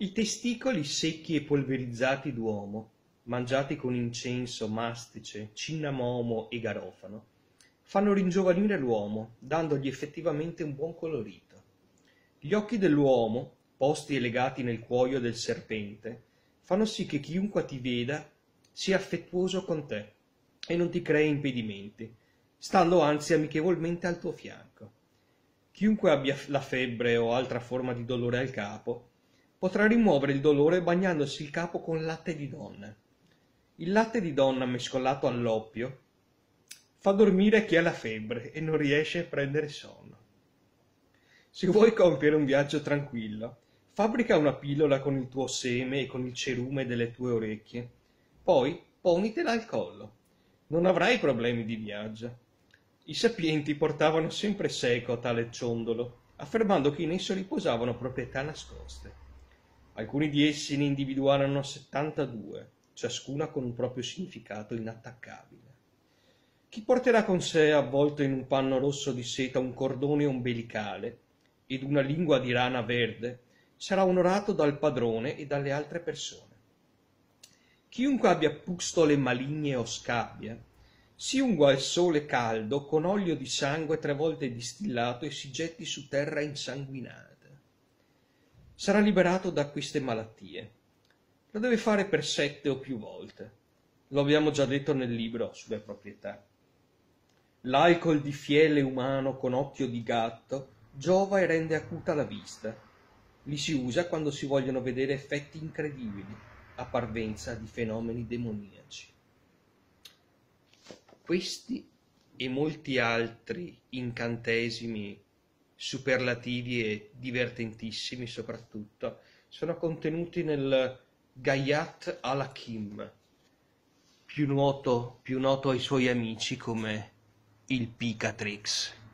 I testicoli secchi e polverizzati d'uomo, mangiati con incenso, mastice, cinnamomo e garofano, fanno ringiovanire l'uomo, dandogli effettivamente un buon colorito. Gli occhi dell'uomo, posti e legati nel cuoio del serpente, fanno sì che chiunque ti veda sia affettuoso con te e non ti crei impedimenti, stando anzi amichevolmente al tuo fianco. Chiunque abbia la febbre o altra forma di dolore al capo, potrà rimuovere il dolore bagnandosi il capo con latte di donna. Il latte di donna mescolato all'oppio fa dormire chi ha la febbre e non riesce a prendere sonno. Se vuoi compiere un viaggio tranquillo, fabbrica una pillola con il tuo seme e con il cerume delle tue orecchie, poi ponitela al collo. Non avrai problemi di viaggio. I sapienti portavano sempre seco tale ciondolo, affermando che in esso riposavano proprietà nascoste. Alcuni di essi ne individuarono 72, ciascuna con un proprio significato inattaccabile. Chi porterà con sé, avvolto in un panno rosso di seta, un cordone ombelicale ed una lingua di rana verde, sarà onorato dal padrone e dalle altre persone. Chiunque abbia pustole maligne o scabbia, si ungua al sole caldo con olio di sangue 3 volte distillato e si getti su terra insanguinata. Sarà liberato da queste malattie. Lo deve fare per 7 o più volte. Lo abbiamo già detto nel libro sulle proprietà. L'alcol di fiele umano con occhio di gatto giova e rende acuta la vista. Li si usa quando si vogliono vedere effetti incredibili, a parvenza di fenomeni demoniaci. Questi e molti altri incantesimi superlativi e divertentissimi soprattutto, sono contenuti nel Gayat Alakim, più noto ai suoi amici come il Picatrix.